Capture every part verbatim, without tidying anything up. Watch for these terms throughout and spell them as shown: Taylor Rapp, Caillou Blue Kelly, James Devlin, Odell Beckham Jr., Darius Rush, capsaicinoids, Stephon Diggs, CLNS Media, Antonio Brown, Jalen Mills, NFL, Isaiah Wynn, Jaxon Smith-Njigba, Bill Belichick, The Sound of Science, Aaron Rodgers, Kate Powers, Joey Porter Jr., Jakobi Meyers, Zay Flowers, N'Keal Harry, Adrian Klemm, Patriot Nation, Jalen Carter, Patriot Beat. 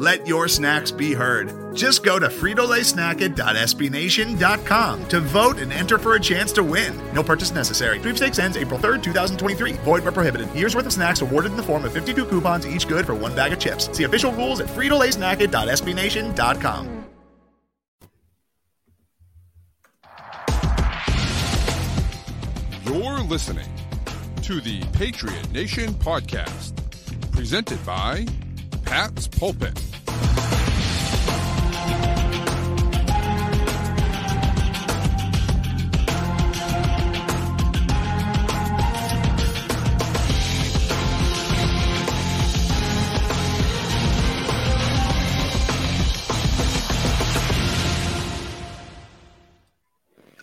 Let your snacks be heard. Just go to Frito Lay Snack It dot S B Nation dot com to vote and enter for a chance to win. No purchase necessary. Sweepstakes ends April third, twenty twenty-three. Void where prohibited. Year's worth of snacks awarded in the form of fifty-two coupons, each good for one bag of chips. See official rules at Frito Lay Snack It dot S B Nation dot com. You're listening to the Patriot Nation podcast, presented by Pat's Pulpit.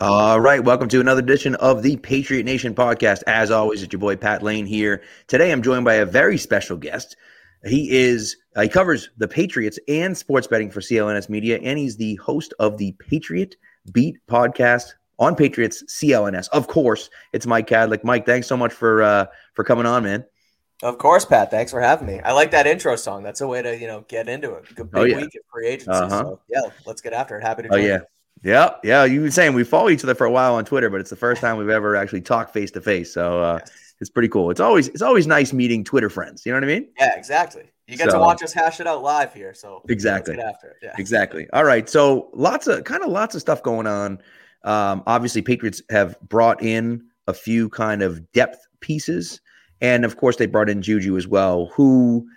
All right, welcome to another edition of the Patriot Nation podcast. As always, it's your boy Pat Lane here. Today I'm joined by a very special guest. He is uh, he covers the Patriots and sports betting for C L N S Media, and he's the host of the Patriot Beat podcast on Patriots C L N S. Of course, it's Mike Cadlick. Mike, thanks so much for uh, for coming on, man. Of course, Pat. Thanks for having me. I like that intro song. That's a way to, you know, get into it. Good big oh, yeah. week at free agency. Uh-huh. So yeah, let's get after it. Happy to join oh, yeah. you. Yeah, yeah, you've been saying we follow each other for a while on Twitter, but it's the first time we've ever actually talked face to face. So uh, yes. It's pretty cool. It's always it's always nice meeting Twitter friends. You know what I mean? Yeah, exactly. You get so, to watch us hash it out live here. So exactly let's get after it. Yeah. Exactly. All right. So lots of kind of lots of stuff going on. Um, obviously, Patriots have brought in a few kind of depth pieces, and of course, they brought in Juju as well, who.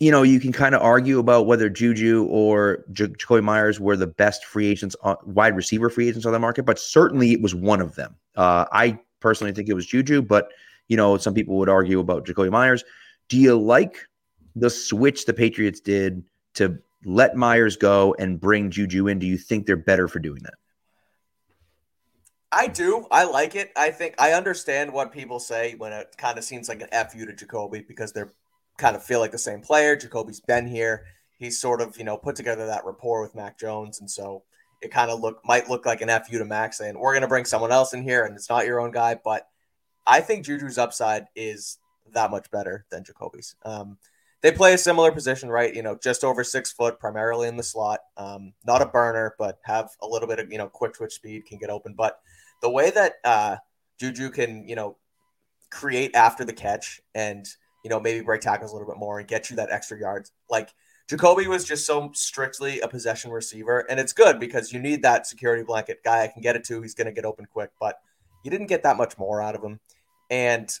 You know, you can kind of argue about whether Juju or Jakobi Meyers were the best free agents, on, wide receiver free agents on the market, but certainly it was one of them. Uh, I personally think it was Juju, but, you know, some people would argue about Jakobi Meyers. Do you like the switch the Patriots did to let Meyers go and bring Juju in? Do you think they're better for doing that? I do. I like it. I think I understand what people say when it kind of seems like an F you to Jakobi because they're kind of feel like the same player. Jakobi's been here. He's sort of, you know, put together that rapport with Mac Jones. And so it kind of look might look like an F U to Mac saying, we're going to bring someone else in here and it's not your own guy. But I think Juju's upside is that much better than Jakobi's. Um, they play a similar position, right? You know, just over six foot, primarily in the slot. Um, not a burner, but have a little bit of, you know, quick twitch speed, can get open. But the way that uh, Juju can, you know, create after the catch and you know, maybe break tackles a little bit more and get you that extra yards. Like Jakobi was just so strictly a possession receiver, and it's good because you need that security blanket guy I can get it to. He's going to get open quick, but you didn't get that much more out of him. And,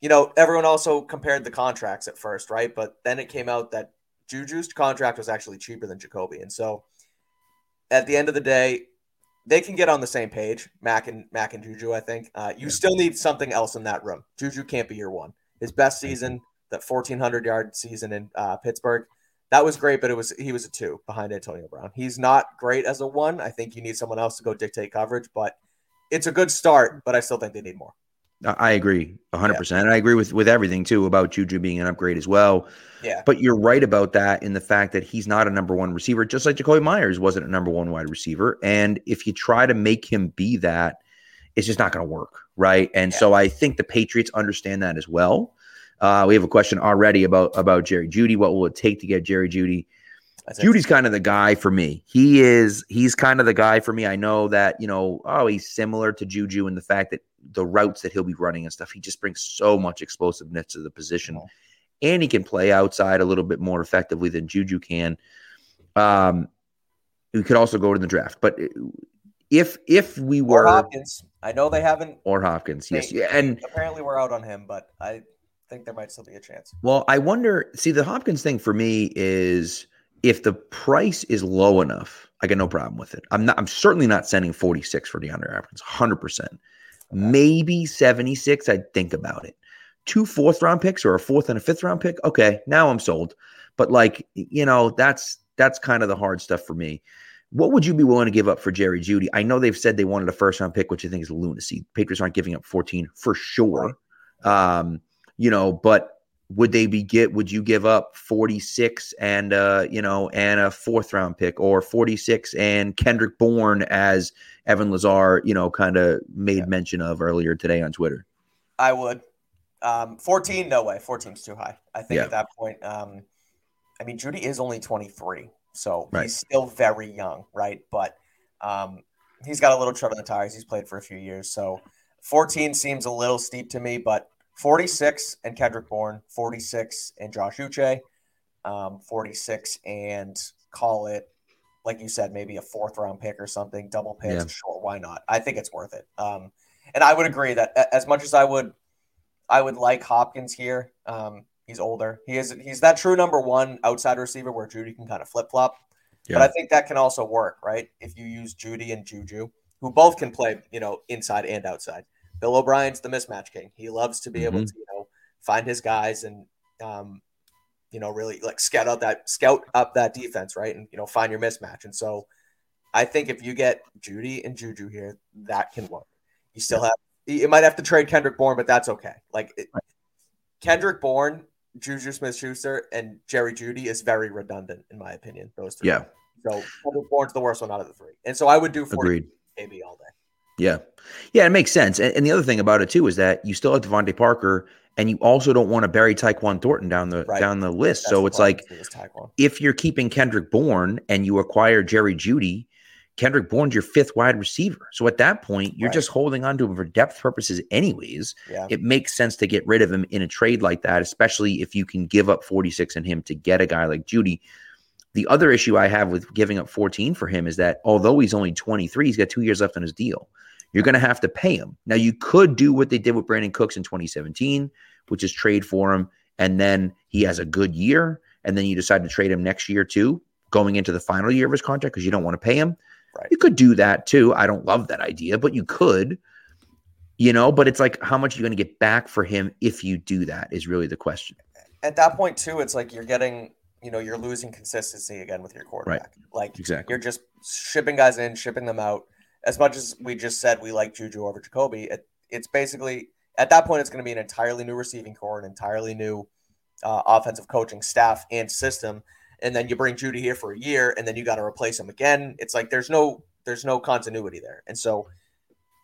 you know, everyone also compared the contracts at first, right? But then it came out that Juju's contract was actually cheaper than Jakobi. And so at the end of the day, they can get on the same page, Mac and Mac and Juju, I think. Uh, you still need something else in that room. Juju can't be your one. His best season, that fourteen hundred yard season in uh, Pittsburgh, that was great, but it was he was a two behind Antonio Brown. He's not great as a one. I think you need someone else to go dictate coverage, but it's a good start, but I still think they need more. I agree one hundred percent. Yeah. And I agree with, with everything, too, about Juju being an upgrade as well. Yeah. But you're right about that in the fact that he's not a number one receiver, just like Jakobi Meyers wasn't a number one wide receiver. And if you try to make him be that, it's just not going to work, right? And yeah. so I think the Patriots understand that as well. Uh, we have a question already about, about Jerry Jeudy. What will it take to get Jerry Jeudy? Judy's kind of the guy for me. He is – he's kind of the guy for me. I know that, you know, oh, he's similar to Juju in the fact that the routes that he'll be running and stuff, he just brings so much explosiveness to the position. Oh. And he can play outside a little bit more effectively than Juju can. Um, we could also go to the draft. But – If if we were or Hopkins, I know they haven't or Hopkins, yes, yeah, and apparently we're out on him, but I think there might still be a chance. Well, I wonder. See, the Hopkins thing for me is if the price is low enough, I got no problem with it. I'm not. I'm certainly not sending forty-six for DeAndre Hopkins, one hundred percent. Maybe seventy-six. I'd think about it. Two fourth round picks or a fourth and a fifth round pick. Okay, now I'm sold. But like, you know, that's that's kind of the hard stuff for me. What would you be willing to give up for Jerry Jeudy? I know they've said they wanted a first-round pick, which I think is lunacy. Patriots aren't giving up fourteen for sure. Um, you know, but would they be get? Would you give up forty-six and uh, you know, and a fourth-round pick, or forty-six and Kendrick Bourne, as Evan Lazard, you know, kind of made yeah. mention of earlier today on Twitter? I would. Um, fourteen, no way. fourteen's too high. I think yeah. at that point. Um, I mean, Jeudy is only twenty-three, so right. he's still very young, right? But um, he's got a little tread on the tires. He's played for a few years, so fourteen seems a little steep to me, but. forty-six and Kendrick Bourne, forty-six and Josh Uche, um, forty-six and call it, like you said, maybe a fourth-round pick or something, double picks, yeah. sure, why not? I think it's worth it. Um, and I would agree that as much as I would I would like Hopkins here, um, he's older. He is He's that true number one outside receiver where Jeudy can kind of flip-flop. Yeah. But I think that can also work, right, if you use Jeudy and Juju, who both can play, you know, inside and outside. Bill O'Brien's the mismatch king. He loves to be mm-hmm. able to, you know, find his guys and, um, you know, really like scout out that scout up that defense, right? And you know, find your mismatch. And so, I think if you get Jeudy and Juju here, that can work. You still have you might have to trade Kendrick Bourne, but that's okay. Like it, Kendrick Bourne, Juju Smith-Schuster, and Jerry Jeudy is very redundant in my opinion. Those three. Yeah. So Kendrick Bourne's the worst one out of the three, and so I would do forty maybe all day. Yeah. Yeah, it makes sense. And, and the other thing about it, too, is that you still have Devontae Parker, and you also don't want to bury Tyquan Thornton down the right. down the list. That's so the it's like if you're keeping Kendrick Bourne and you acquire Jerry Jeudy, Kendrick Bourne's your fifth wide receiver. So at that point, you're right. just holding on to him for depth purposes anyways. Yeah. It makes sense to get rid of him in a trade like that, especially if you can give up forty-six and him to get a guy like Jeudy. The other issue I have with giving up fourteen for him is that although he's only twenty-three, he's got two years left on his deal. You're going to have to pay him. Now, you could do what they did with Brandon Cooks in twenty seventeen, which is trade for him, and then he has a good year, and then you decide to trade him next year too, going into the final year of his contract because you don't want to pay him. Right. You could do that too. I don't love that idea, but you could. You know, but it's like how much you're going to get back for him if you do that is really the question. At that point too, it's like you're getting – you know, you're losing consistency again with your quarterback. Right. Like exactly. You're just shipping guys in, shipping them out. As much as we just said we like Juju over Jakobi, it, it's basically at that point it's going to be an entirely new receiving core, an entirely new uh, offensive coaching staff and system. And then you bring Jeudy here for a year, and then you got to replace him again. It's like there's no there's no continuity there. And so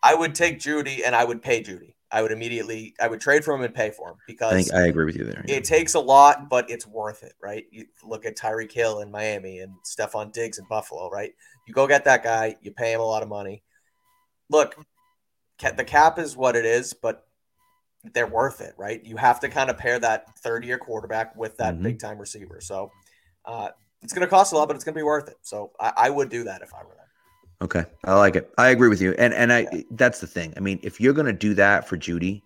I would take Jeudy and I would pay Jeudy. I would immediately, I would trade for him and pay for him because I think I agree with you there. Yeah. It takes a lot, but it's worth it, right? You look at Tyreek Hill in Miami and Stephon Diggs in Buffalo, right? You go get that guy, you pay him a lot of money. Look, the cap is what it is, but they're worth it, right? You have to kind of pair that third-year quarterback with that mm-hmm. big-time receiver. So uh, it's going to cost a lot, but it's going to be worth it. So I, I would do that if I were that. Okay. I like it. I agree with you. And and I yeah. that's the thing. I mean, if you're going to do that for Jeudy,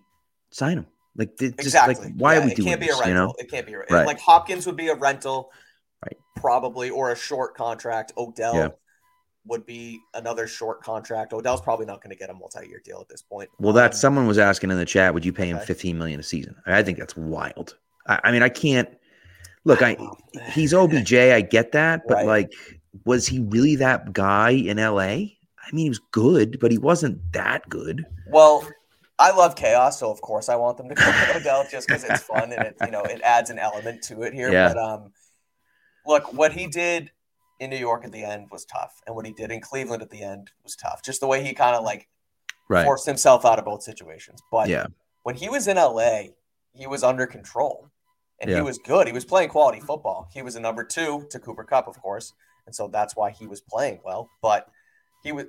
sign him. Like, just, exactly. like why yeah, are we doing this? It can't be a rental. You know? It can't be a rental. Right. Like, Hopkins would be a rental right. probably, or a short contract. Odell yeah. would be another short contract. Odell's probably not going to get a multi-year deal at this point. Well, that um, someone was asking in the chat, would you pay him okay. fifteen million dollars a season? I think that's wild. I, I mean, I can't – look, I he's O B J. I get that. But, right. like – was he really that guy in L A? I mean, he was good, but he wasn't that good. Well, I love chaos, so of course I want them to go to Odell just because it's fun and it, you know, it adds an element to it here. Yeah. But um, look, what he did in New York at the end was tough, and what he did in Cleveland at the end was tough. Just the way he kind of like right. forced himself out of both situations. But yeah. when he was in L A, he was under control, and yeah. he was good. He was playing quality football. He was a number two to Cooper Kupp, of course. And so that's why he was playing well, but he was,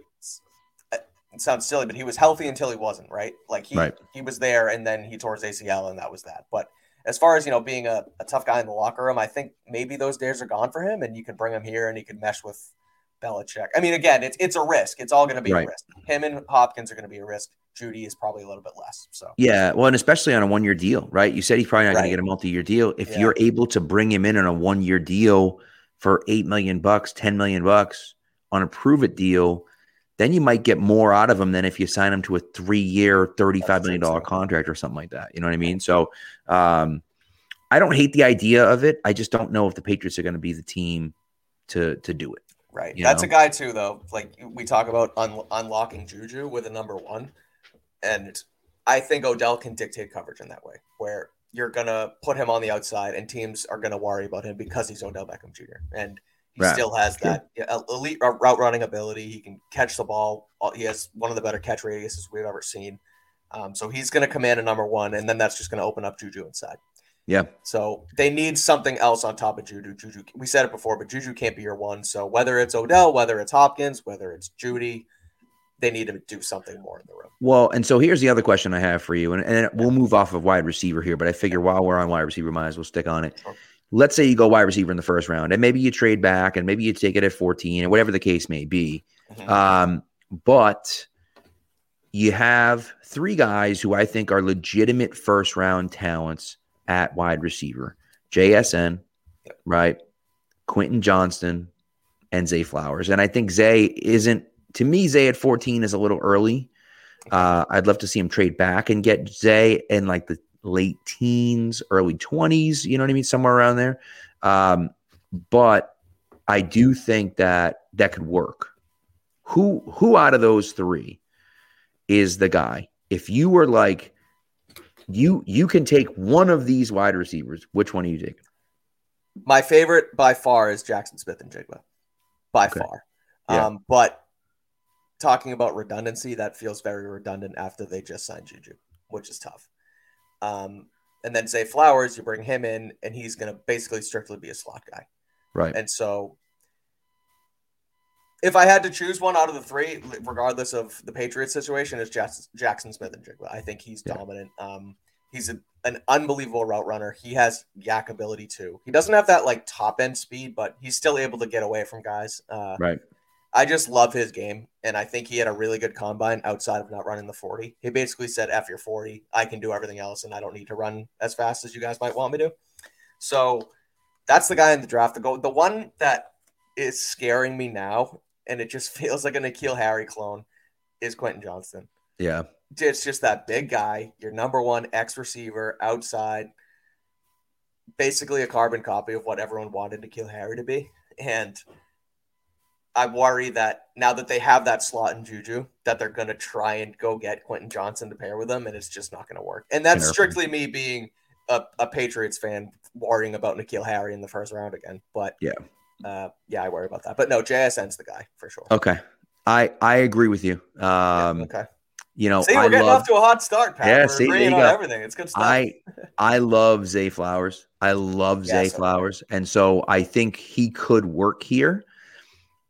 it sounds silly, but he was healthy until he wasn't, right? Like he, right. he was there and then he tore his A C L and that was that. But as far as, you know, being a, a tough guy in the locker room, I think maybe those days are gone for him and you can bring him here and he can mesh with Belichick. I mean, again, it's, it's a risk. It's all going to be right. a risk. Him and Hopkins are going to be a risk. Jeudy is probably a little bit less. So yeah, well, and especially on a one-year deal, right? You said he's probably not right. going to get a multi-year deal. If yeah. you're able to bring him in on a one-year deal for eight million bucks, ten million bucks on a prove it deal, then you might get more out of them than if you sign them to a three year, thirty-five million dollars contract or something like that. You know what I mean? So, um, I don't hate the idea of it. I just don't know if the Patriots are going to be the team to to do it. Right. That's know? a guy too, though. Like we talk about un- unlocking Juju with a number one. And I think Odell can dictate coverage in that way, where you're going to put him on the outside and teams are going to worry about him because he's Odell Beckham Junior And he right. still has that elite route running ability. He can catch the ball. He has one of the better catch radiuses we've ever seen. Um, so he's going to command a number one, and then that's just going to open up Juju inside. Yeah. So they need something else on top of Juju. Juju, we said it before, but Juju can't be your one. So whether it's Odell, whether it's Hopkins, whether it's Jeudy, they need to do something more in the room. Well, and so here's the other question I have for you, and, and we'll move off of wide receiver here, but I figure while we're on wide receiver, might as well stick on it. Sure. Let's say you go wide receiver in the first round, and maybe you trade back, and maybe you take it at fourteen, and whatever the case may be. Mm-hmm. Um, but you have three guys who I think are legitimate first-round talents at wide receiver. J S N, yep. right, Quentin Johnston, and Zay Flowers. And I think Zay isn't To me, Zay at fourteen is a little early. Uh, I'd love to see him trade back and get Zay in like the late teens, early twenties, you know what I mean? Somewhere around there. Um, but I do think that that could work. Who who out of those three is the guy? If you were like, you you can take one of these wide receivers, which one are you taking? My favorite by far is Jaxon Smith-Njigba. By okay. far. Yeah. Um, but talking about redundancy, that feels very redundant after they just signed Juju, which is tough. Um, and then Zay Flowers, you bring him in, and he's going to basically strictly be a slot guy. Right. And so if I had to choose one out of the three, regardless of the Patriots situation, it's Jax- Jaxon Smith-Njigba. I think he's yeah. dominant. Um, he's a, an unbelievable route runner. He has yak ability, too. He doesn't have that, like, top-end speed, but he's still able to get away from guys. Uh, right. I just love his game, and I think he had a really good combine outside of not running the forty. He basically said, F your forty, I can do everything else, and I don't need to run as fast as you guys might want me to. So that's the guy in the draft to go. The one that is scaring me now, and it just feels like a N'Keal Harry clone, is Quentin Johnston. Yeah. It's just that big guy, your number one ex-receiver outside, basically a carbon copy of what everyone wanted N'Keal Harry to be. And I worry that now that they have that slot in Juju, that they're going to try and go get Quentin Johnston to pair with them, and it's just not going to work. And that's strictly me being a, a Patriots fan worrying about N'Keal Harry in the first round again. But yeah, uh, yeah, I worry about that. But no, J S N's the guy for sure. Okay, I, I agree with you. Um, yeah, okay, you know, see, we're I getting love, off to a hot start, Pat. Yeah, we're see, agreeing on go. everything. It's good stuff. I I love Zay Flowers. I love yeah, Zay so. Flowers, and so I think he could work here.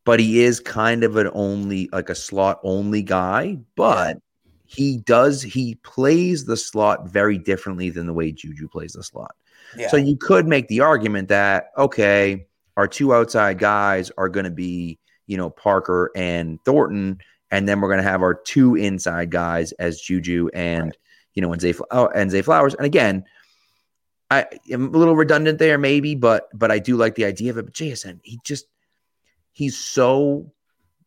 But he is kind of an only, like a slot only guy. But he does, he plays the slot very differently than the way Juju plays the slot. Yeah. So you could make the argument that, okay, our two outside guys are going to be, you know, Parker and Thornton. And then we're going to have our two inside guys as Juju and, right. you know, and Zay, oh, and Zay Flowers. And again, I am a little redundant there maybe, but, but I do like the idea of it. But J S N, he just, He's so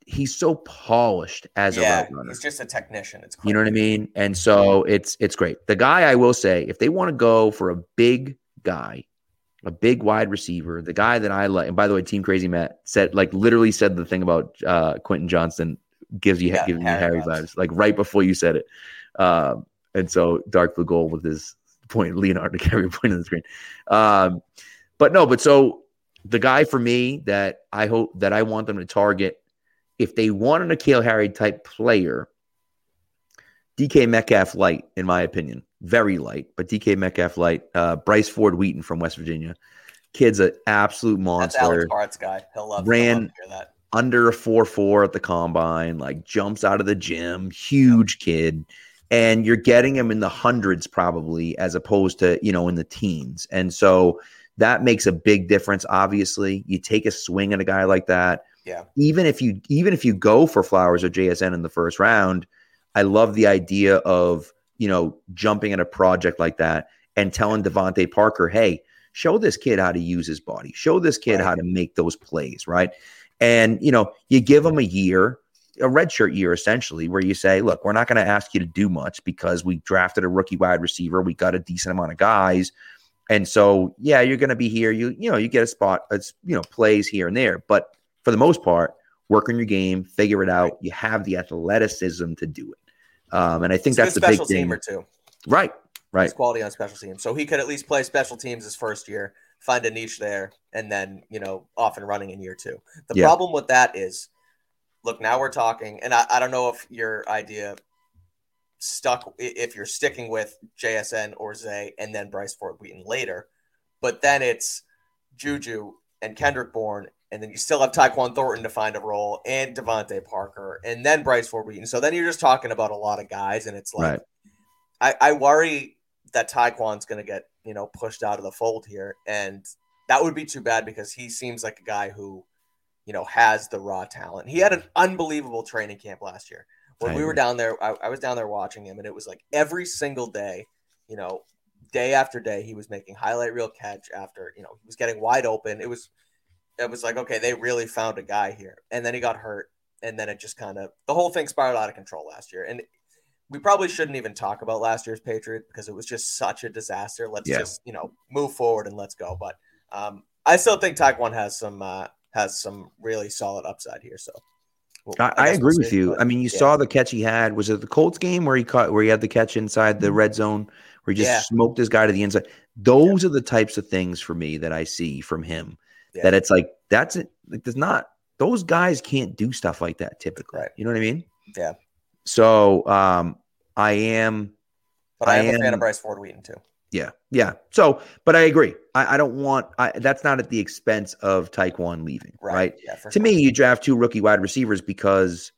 he's so polished as yeah, a route runner. He's just a technician. It's crazy. You know what I mean? And so it's it's great. The guy I will say, if they want to go for a big guy, a big wide receiver, the guy that I like, and by the way, Team Crazy Matt said like literally said the thing about uh, Quentin Johnston gives you yeah, gives you Harry vibes, like right before you said it. Um, and so Dark Blue Gold with his point, Leonardo DiCaprio point on the screen. Um, but no, but so the guy for me that I hope that I want them to target, if they want an N'Keal Harry type player, D K Metcalf light, in my opinion, very light, but D K Metcalf light, uh, Bryce Ford Wheaton from West Virginia. Kid's an absolute monster. That's Alex Bart's guy. He'll love, Ran he'll love to hear that. Under a four four at the combine, like jumps out of the gym, huge kid. And you're getting him in the hundreds probably as opposed to, you know, in the teens. And so that makes a big difference. Obviously, you take a swing at a guy like that. Yeah. Even if you even if you go for Flowers or J S N in the first round, I love the idea of, you know, jumping at a project like that and telling Devontae Parker, hey, show this kid how to use his body. Show this kid right. how to make those plays, right? And, you know, you give him a year, a redshirt year essentially, where you say, look, we're not going to ask you to do much because we drafted a rookie wide receiver. We got a decent amount of guys. And so, yeah, you're going to be here. You you know, you get a spot, it's, you know, plays here and there. But for the most part, work on your game, figure it out. Right. You have the athleticism to do it. Um, and I think it's that's the big thing. Special teamer too. Right, right. His quality on special teams. So he could at least play special teams his first year, find a niche there, and then, you know, off and running in year two. The yeah. problem with that is, look, now we're talking, and I, I don't know if your idea – stuck if you're sticking with J S N or Zay and then Bryce Ford Wheaton later, but then it's Juju and Kendrick Bourne, and then you still have Tyquan Thornton to find a role and Devontae Parker and then Bryce Ford Wheaton. So then you're just talking about a lot of guys, and it's like right. I, I worry that Tyquan's going to get, you know, pushed out of the fold here, and that would be too bad because he seems like a guy who, you know, has the raw talent. He had an unbelievable training camp last year. When we were down there, I, I was down there watching him, and it was like every single day, you know, day after day, he was making highlight reel catch after, you know, he was getting wide open. It was, it was like, okay, they really found a guy here. And then he got hurt, and then it just kind of, the whole thing spiraled out of control last year. And we probably shouldn't even talk about last year's Patriot because it was just such a disaster. Let's yeah. just, you know, move forward and let's go. But um, I still think Tyquan has some, uh, has some really solid upside here. So. Well, I, I agree with you. But, I mean, you yeah. saw the catch he had. Was it the Colts game where he caught, where he had the catch inside the red zone, where he just yeah. smoked this guy to the inside? Those yeah. are the types of things for me that I see from him. Yeah. That it's like that's it. Like, there's not those guys can't do stuff like that typically. Right. You know what I mean? Yeah. So um, I am, but I, I am a fan of Bryce Ford Wheaton too. Yeah, yeah. So, but I agree. I, I don't want I, that's not at the expense of Tyquan leaving, right? right? Yeah, to sure. me, you draft two rookie wide receivers because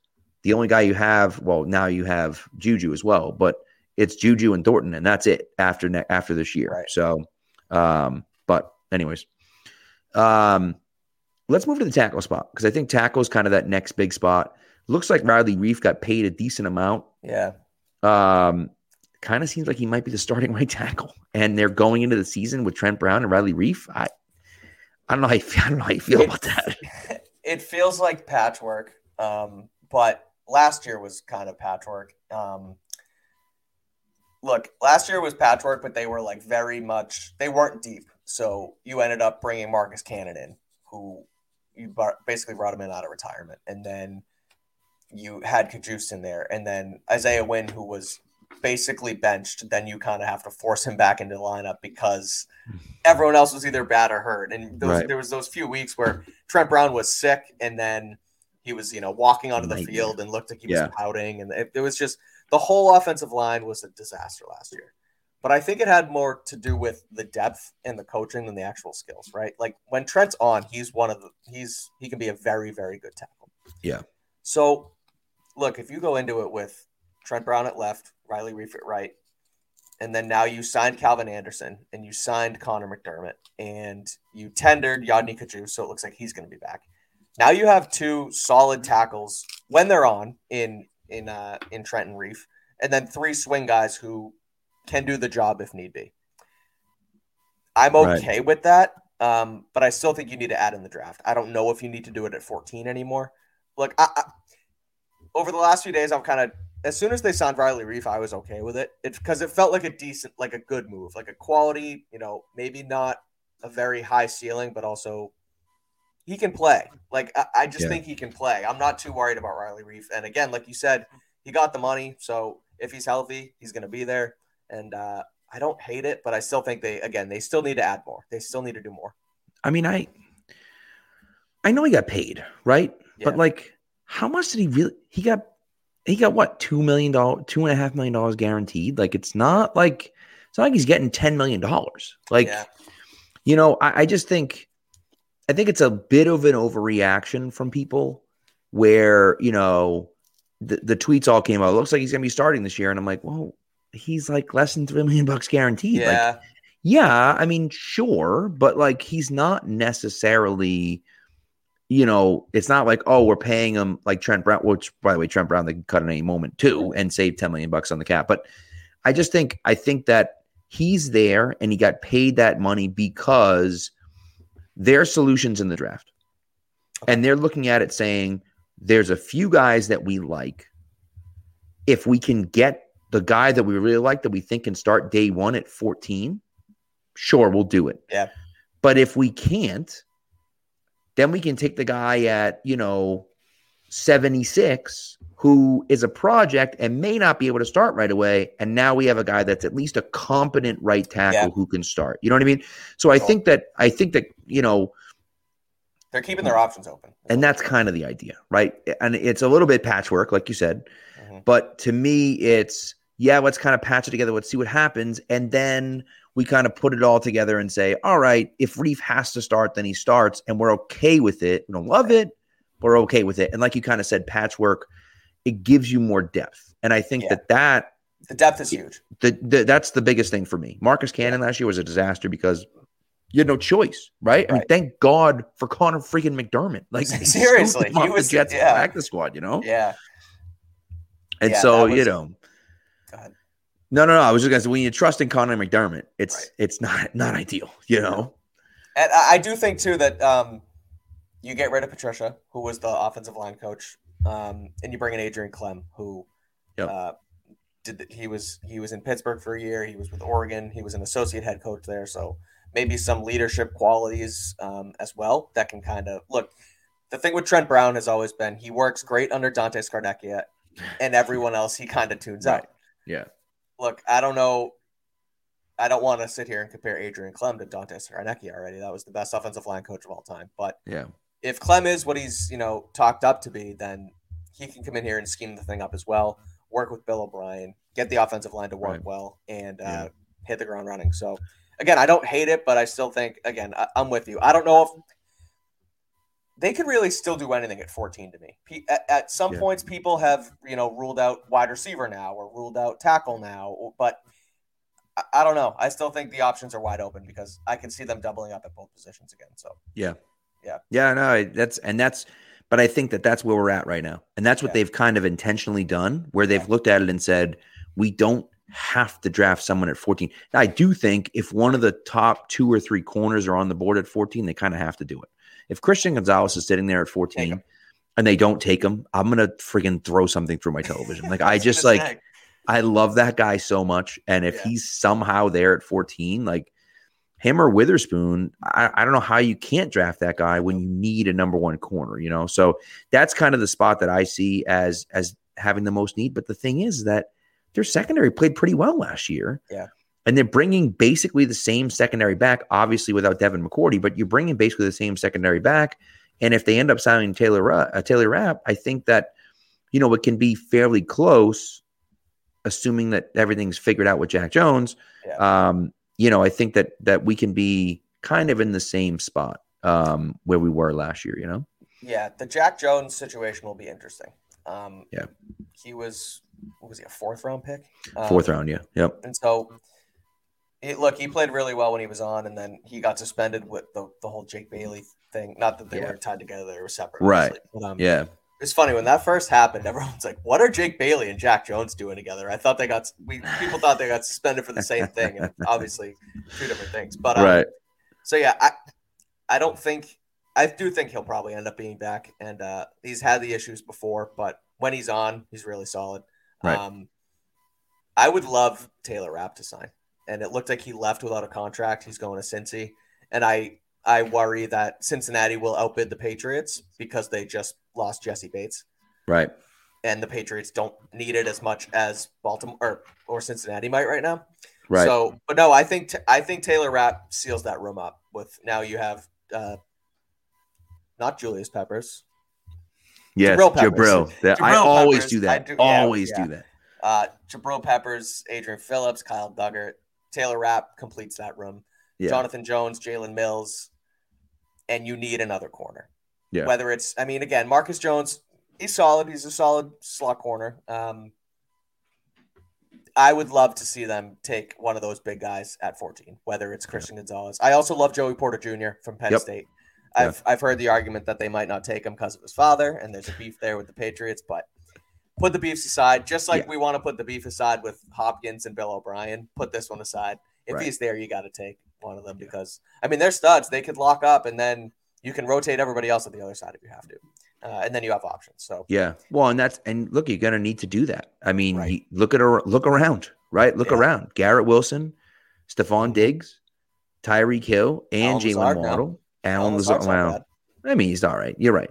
the only guy you have, well, now you have Juju as well, but it's Juju and Thornton, and that's it after ne- after this year. Right. So, um, but anyways, um, let's move to the tackle spot because I think tackle is kind of that next big spot. Looks like Riley Reiff got paid a decent amount. Yeah. Um. Kind of seems like he might be the starting right tackle, and they're going into the season with Trent Brown and Riley Reiff. I, I don't know how you feel, I don't know how you feel it, about that. It feels like patchwork, um, but last year was kind of patchwork. Um, look, last year was patchwork, but they were like very much they weren't deep. So you ended up bringing Marcus Cannon in, who you basically brought him in out of retirement, and then you had Cajuste in there, and then Isaiah Wynn, who was basically benched, then you kind of have to force him back into the lineup because everyone else was either bad or hurt. And those, right. there was those few weeks where Trent Brown was sick, and then he was, you know, walking onto the field and looked like he yeah. was pouting. And it, it was just the whole offensive line was a disaster last year. But I think it had more to do with the depth and the coaching than the actual skills, right? Like when Trent's on, he's one of the he's he can be a very, very good tackle. Yeah. So look, if you go into it with Trent Brown at left, Riley Reiff at right, and then now you signed Calvin Anderson and you signed Connor McDermott and you tendered Yodny Cajuste, so it looks like he's going to be back. Now you have two solid tackles when they're on in in uh, in Trent and Reiff, and then three swing guys who can do the job if need be. I'm okay right. with that, um, but I still think you need to add in the draft. I don't know if you need to do it at fourteen anymore. Look, I, I, over the last few days, I've kind of as soon as they signed Riley Reiff, I was okay with it. It's because it felt like a decent, like a good move, like a quality, you know, maybe not a very high ceiling, but also he can play. Like, I, I just yeah. think he can play. I'm not too worried about Riley Reiff. And again, like you said, he got the money. So if he's healthy, he's going to be there. And uh, I don't hate it, but I still think they, again, they still need to add more. They still need to do more. I mean, I, I know he got paid, right? Yeah. But like, how much did he really, he got He got what two million dollars, two and a half million dollars guaranteed. Like it's not like it's not like he's getting ten million dollars. Like, yeah. you know, I, I just think, I think it's a bit of an overreaction from people, where you know, the the tweets all came out. It looks like he's gonna be starting this year, and I'm like, well, he's like less than three million bucks guaranteed. Yeah, like, yeah. I mean, sure, but like he's not necessarily. You know, it's not like, oh, we're paying him like Trent Brown, which by the way, Trent Brown, they can cut in any moment too and save ten million bucks on the cap. But I just think, I think that he's there and he got paid that money because their solutions in the draft and they're looking at it saying, there's a few guys that we like. If we can get the guy that we really like, that we think can start day one at fourteen, sure, we'll do it. Yeah. But if we can't, then we can take the guy at, you know, seventy-six who is a project and may not be able to start right away. And now we have a guy that's at least a competent right tackle yeah. who can start. You know what I mean? So I cool. think that, I think that, you know, they're keeping their options open. And that's kind of the idea, right? And it's a little bit patchwork, like you said. Mm-hmm. But to me, it's, yeah, let's kind of patch it together. Let's see what happens. And then we kind of put it all together and say, all right, if Reiff has to start, then he starts. And we're okay with it. We don't love it. But we're okay with it. And like you kind of said, patchwork, it gives you more depth. And I think yeah. that that – The depth is huge. The, the, that's the biggest thing for me. Marcus Cannon yeah. last year was a disaster because – you had no choice, right? right? I mean, thank God for Connor freaking McDermott. Like seriously, he was the Jets yeah. practice squad, you know. Yeah. And yeah, so was, you know, go ahead. no, no, no. I was just gonna say when you're trusting Connor McDermott, it's right. it's not not ideal, you know. And I do think too that um, you get rid of Patricia, who was the offensive line coach, um, and you bring in Adrian Klemm, who yep. uh, did the, he was he was in Pittsburgh for a year. He was with Oregon. He was an associate head coach there, so. Maybe some leadership qualities um, as well that can kind of – look, the thing with Trent Brown has always been he works great under Dante Scarnecchia and everyone else he kind of tunes right. out. Yeah. Look, I don't know – I don't want to sit here and compare Adrian Klemm to Dante Scarnecchia already. That was the best offensive line coach of all time. But yeah. if Klemm is what he's, you know, talked up to be, then he can come in here and scheme the thing up as well, work with Bill O'Brien, get the offensive line to work right. well, and uh, yeah. hit the ground running. So – again, I don't hate it, but I still think, again, I, I'm with you. I don't know if they could really still do anything at fourteen to me. P, at, at some yeah. points, people have, you know, ruled out wide receiver now or ruled out tackle now. But I, I don't know. I still think the options are wide open because I can see them doubling up at both positions again. So, yeah. Yeah. Yeah, no, that's, and that's, but I think that that's where we're at right now. And that's what yeah. they've kind of intentionally done, where they've yeah. looked at it and said, we don't have to draft someone at fourteen. Now, I do think if one of the top two or three corners are on the board at fourteen, they kind of have to do it. If Christian Gonzalez is sitting there at fourteen and they don't take him, I'm going to freaking throw something through my television. Like I just like, heck. I love that guy so much. And if yeah. he's somehow there at fourteen, like him or Witherspoon, I, I don't know how you can't draft that guy when you need a number one corner, you know? So that's kind of the spot that I see as, as having the most need. But the thing is that their secondary played pretty well last year. Yeah. And they're bringing basically the same secondary back, obviously without Devin McCourty, but you're bringing basically the same secondary back. And if they end up signing Taylor, uh, Taylor Rapp, I think that, you know, it can be fairly close, assuming that everything's figured out with Jack Jones. Yeah. Um, you know, I think that, that we can be kind of in the same spot um, where we were last year, you know? Yeah. The Jack Jones situation will be interesting. Um, yeah. He was, what was he, a fourth round pick? Um, fourth round, yeah. Yep. And so, it, look, he played really well when he was on, and then he got suspended with the, the whole Jake Bailey thing. Not that they yeah. were tied together, they were separate. Right. But, um, yeah. It's funny, when that first happened, everyone's like, what are Jake Bailey and Jack Jones doing together? I thought they got, we people thought they got suspended for the same thing, and obviously two different things. But, um, right. So, yeah, I, I don't think, I do think he'll probably end up being back, and uh, he's had the issues before, but when he's on, he's really solid. Right. Um, I would love Taylor Rapp to sign, and it looked like he left without a contract. He's going to Cincy, and I I worry that Cincinnati will outbid the Patriots because they just lost Jesse Bates, right? And the Patriots don't need it as much as Baltimore or, or Cincinnati might right now, right? So, but no, I think t- I think Taylor Rapp seals that room up with now you have. Uh, Not Julius Peppers. Yes, Jabril Peppers. Jabril. Jabril I always Peppers. do that. I do, always yeah, yeah. do that. Uh, Jabril Peppers, Adrian Phillips, Kyle Duggart, Taylor Rapp completes that room. Yeah. Jonathan Jones, Jalen Mills, and you need another corner. Yeah. Whether it's, I mean, again, Marcus Jones, he's solid. He's a solid slot corner. Um, I would love to see them take one of those big guys at fourteen, whether it's Christian yeah. Gonzalez. I also love Joey Porter Junior from Penn yep. State. I've yeah. I've heard the argument that they might not take him because of his father, and there's a beef there with the Patriots. But put the beefs aside, just like yeah. we want to put the beef aside with Hopkins and Bill O'Brien, put this one aside. If right. he's there, you got to take one of them yeah. because, I mean, they're studs. They could lock up, and then you can rotate everybody else on the other side if you have to. Uh, and then you have options. So yeah. Well, and that's – and look, you're going to need to do that. I mean, right. you, look at look around, right? Look yeah. around. Garrett Wilson, Stephon Diggs. Tyreek Hill and Jalen Waddle. Alan Lazard. Wow. I mean, he's all right. You're right.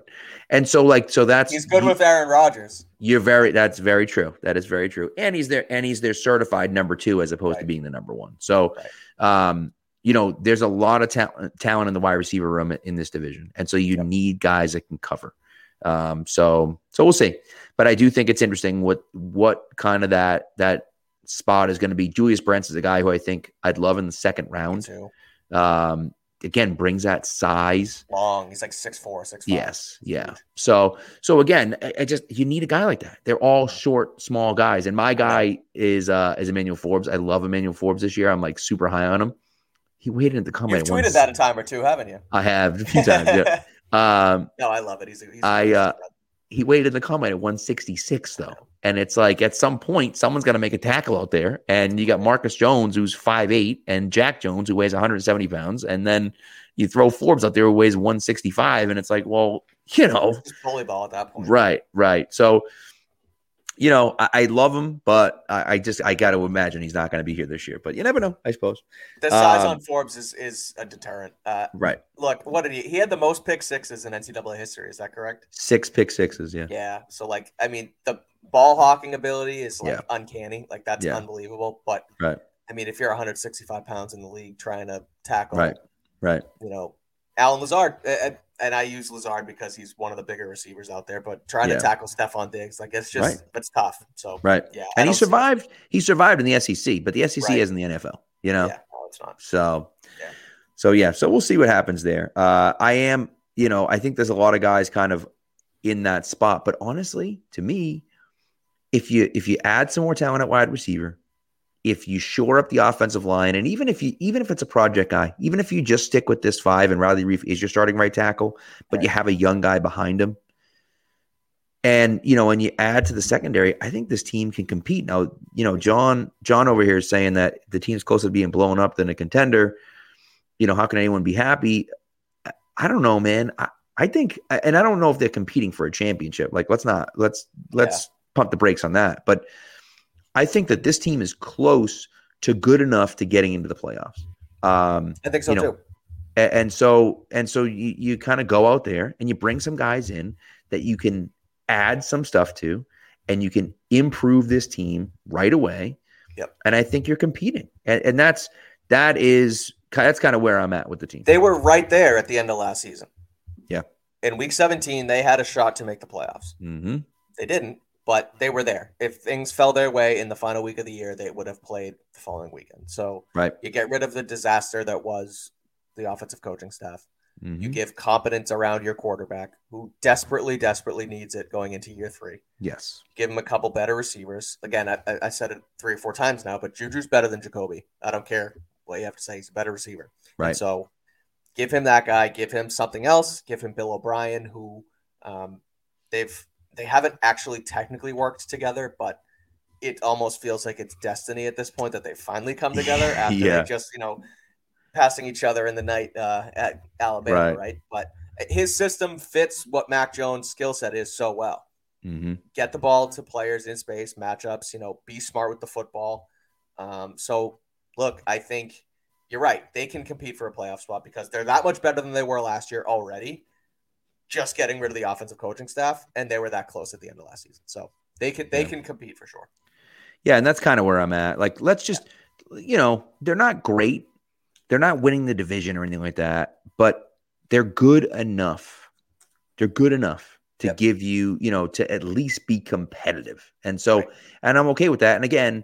And so, like, so that's he's good he, with Aaron Rodgers. You're very that's very true. That is very true. And he's there, and he's their certified number two as opposed right. to being the number one. So right. um, you know, there's a lot of ta- talent in the wide receiver room in this division. And so you yep. need guys that can cover. Um, so so we'll see. But I do think it's interesting what what kind of that that spot is going to be. Julius Brents is a guy who I think I'd love in the second round. Um Again, brings that size. Long. He's like six four, six five. Yes. Yeah. So, so again, I, I just, you need a guy like that. They're all short, small guys. And my guy is uh, is Emmanuel Forbes. I love Emmanuel Forbes this year. I'm like super high on him. He waited at the combine. You've tweeted once. That a time or two, haven't you? I have a few times. Yeah. Um, no, I love it. He's, he's I uh, he waited in the combine at one sixty-six though, and it's like at some point someone's got to make a tackle out there, and you got Marcus Jones who's five eight and Jack Jones who weighs one hundred seventy pounds, and then you throw Forbes out there who weighs one sixty-five, and it's like, well, you know, it's just bully ball at that point, right? Right. So, you know, I, I love him, but I, I just I got to imagine he's not going to be here this year. But you never know, I suppose. The size um, on Forbes is is a deterrent, uh, right? Look, what did he? He had the most pick sixes in N C double A history. Is that correct? Six pick sixes, yeah. Yeah. So, like, I mean, the ball hawking ability is like yeah. uncanny. Like that's yeah. unbelievable. But right. I mean, if you're one sixty-five pounds in the league trying to tackle, right, right, you know, Alan Lazard. And, and I use Lazard because he's one of the bigger receivers out there, but trying yeah. to tackle Stephon Diggs, like it's just, right. it's tough. So, right. Yeah. And he survived, he survived in the S E C, but the S E C right. isn't the N F L, you know? Yeah, no, it's not. So, yeah. so yeah. So we'll see what happens there. Uh, I am, you know, I think there's a lot of guys kind of in that spot, but honestly, to me, if you, if you add some more talent at wide receiver, if you shore up the offensive line, and even if you, even if it's a project guy, even if you just stick with this five and Riley Reiff is your starting right tackle, but right. you have a young guy behind him, and you know, and you add to the secondary, I think this team can compete. Now, you know, John John over here is saying that the team's closer to being blown up than a contender. You know, how can anyone be happy? I, I don't know, man. I, I think, and I don't know if they're competing for a championship. Like, let's not let's let's yeah. pump the brakes on that, but. I think that this team is close to good enough to getting into the playoffs. Um, I think so you know, too. And, and so, and so you, you kind of go out there and you bring some guys in that you can add some stuff to, and you can improve this team right away. Yep. And I think you're competing, and, and that's that is that's kind of where I'm at with the team. They were right there at the end of last season. Yeah. In week seventeen, they had a shot to make the playoffs. Mm-hmm. They didn't. But they were there. If things fell their way in the final week of the year, they would have played the following weekend. So right. you get rid of the disaster that was the offensive coaching staff. Mm-hmm. You give competence around your quarterback, who desperately, desperately needs it going into year three. Yes. Give him a couple better receivers. Again, I, I said it three or four times now, but Juju's better than Jakobi. I don't care what you have to say. He's a better receiver. Right. And so give him that guy. Give him something else. Give him Bill O'Brien, who um, they've – They haven't actually technically worked together, but it almost feels like it's destiny at this point that they finally come together after yeah. they just, you know, passing each other in the night uh, at Alabama, right. right? But his system fits what Mac Jones' skill set is so well. Mm-hmm. Get the ball to players in space, matchups, you know, be smart with the football. Um, so, look, I think you're right. They can compete for a playoff spot because they're that much better than they were last year already. Just getting rid of the offensive coaching staff, and they were that close at the end of last season. So they can they yeah. can compete for sure. Yeah, and that's kind of where I'm at. Like, let's just, yeah. you know, they're not great. They're not winning the division or anything like that, but they're good enough. They're good enough to yep. give you, you know, to at least be competitive. And so, right. and I'm okay with that. And again,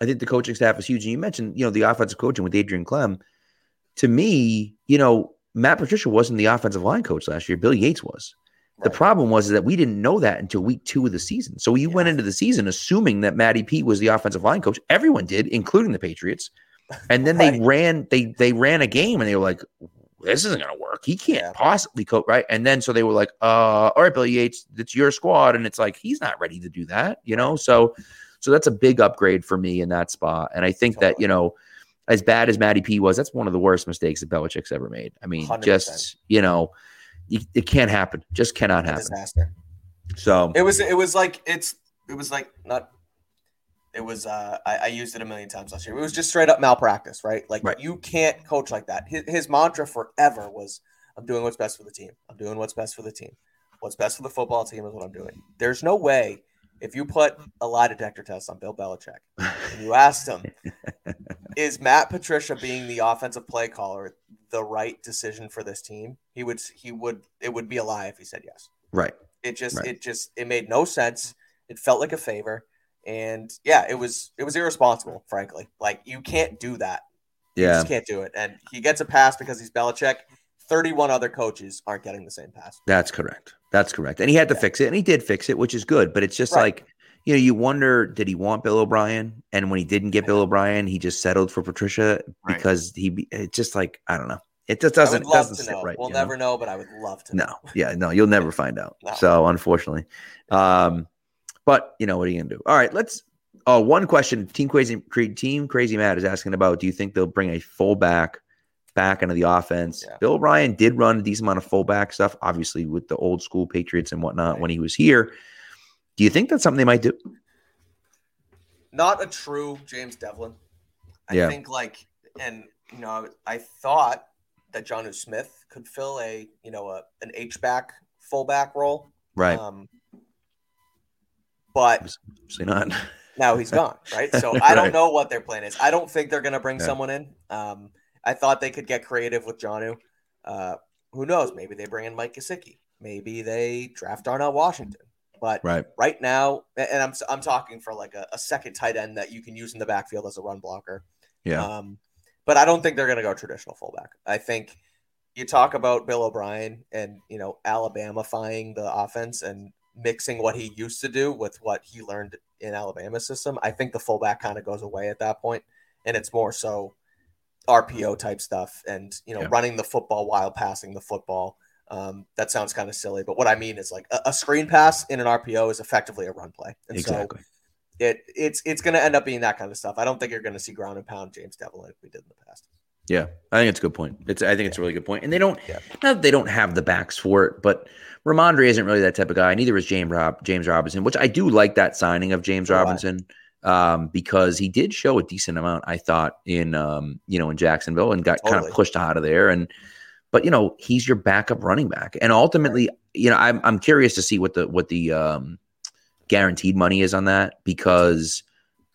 I think the coaching staff is huge. And you mentioned, you know, the offensive coaching with Adrian Klemm. To me, you know, Matt Patricia wasn't the offensive line coach last year. Bill Yates was. Right. The problem was that we didn't know that until week two of the season. So you yeah. went into the season assuming that Matty P was the offensive line coach. Everyone did, including the Patriots. And then right. they ran they they ran a game, and they were like, this isn't going to work. He can't yeah. possibly coach, right? And then so they were like, uh, all right, Bill Yates, it's your squad. And it's like, he's not ready to do that, you know? So, so that's a big upgrade for me in that spot. And I think totally. that, you know, as bad as Matty P was, that's one of the worst mistakes that Belichick's ever made. I mean, one hundred percent. Just, you know, it, it can't happen. Just cannot happen. Disaster. So it was, it was like, it's, it was like not, It was uh, I, I used it a million times last year. It was just straight up malpractice, right? Like right. You can't coach like that. His, his mantra forever was, "I'm doing what's best for the team. I'm doing what's best for the team. What's best for the football team is what I'm doing." There's no way if you put a lie detector test on Bill Belichick and you asked him, "Is Matt Patricia being the offensive play caller the right decision for this team?" He would he would it would be a lie if he said yes. Right. It just right. it just it made no sense. It felt like a favor. And yeah, it was it was irresponsible, frankly. Like, you can't do that. Yeah, you just can't do it. And he gets a pass because he's Belichick. thirty-one other coaches aren't getting the same pass. That's correct. That's correct. And he had to yeah. fix it, and he did fix it, which is good. But it's just right. like, you know, you wonder, did he want Bill O'Brien? And when he didn't get Bill O'Brien, he just settled for Patricia right. because he. It's just like, I don't know. It just doesn't. I would love it doesn't to know. Sit right. We'll never know? know, but I would love to. No, know. yeah, no, you'll never find out. No. So unfortunately. Um, But, you know, what are you going to do? All right, let's uh, – one question. Team Crazy Team Crazy Matt is asking about, do you think they'll bring a fullback back into the offense? Yeah. Bill O'Brien did run a decent amount of fullback stuff, obviously, with the old school Patriots and whatnot right. when he was here. Do you think that's something they might do? Not a true James Devlin. I yeah. think, like – and, you know, I, I thought that Jonnu Smith could fill a, you know, a, an H-back fullback role. Right. Um But not. now he's gone, right? So I don't right. know what their plan is. I don't think they're going to bring yeah. someone in. Um, I thought they could get creative with Jonnu. Uh, who knows? Maybe they bring in Mike Gesicki. Maybe they draft Darnell Washington. But right, right now, and I'm I'm talking for like a, a second tight end that you can use in the backfield as a run blocker. Yeah. Um, but I don't think they're going to go traditional fullback. I think you talk about Bill O'Brien and, you know, Alabama-fying the offense and mixing what he used to do with what he learned in Alabama's system. I think the fullback kind of goes away at that point, and it's more so R P O type stuff and, you know, yeah. running the football while passing the football. Um, that sounds kind of silly, but what I mean is like a, a screen pass in an R P O is effectively a run play. And exactly. so it it's, it's going to end up being that kind of stuff. I don't think you're going to see ground and pound James Devlin like we did in the past. Yeah, I think it's a good point. It's I think yeah. it's a really good point. And they don't yeah. not that they don't have the backs for it, but Ramondre isn't really that type of guy. Neither is James Rob James Robinson, which I do like that signing of James oh, Robinson um, because he did show a decent amount, I thought, in um, you know, in Jacksonville and got totally. kind of pushed out of there. And but you know, he's your backup running back. And ultimately, right. you know, I'm I'm curious to see what the what the um, guaranteed money is on that, because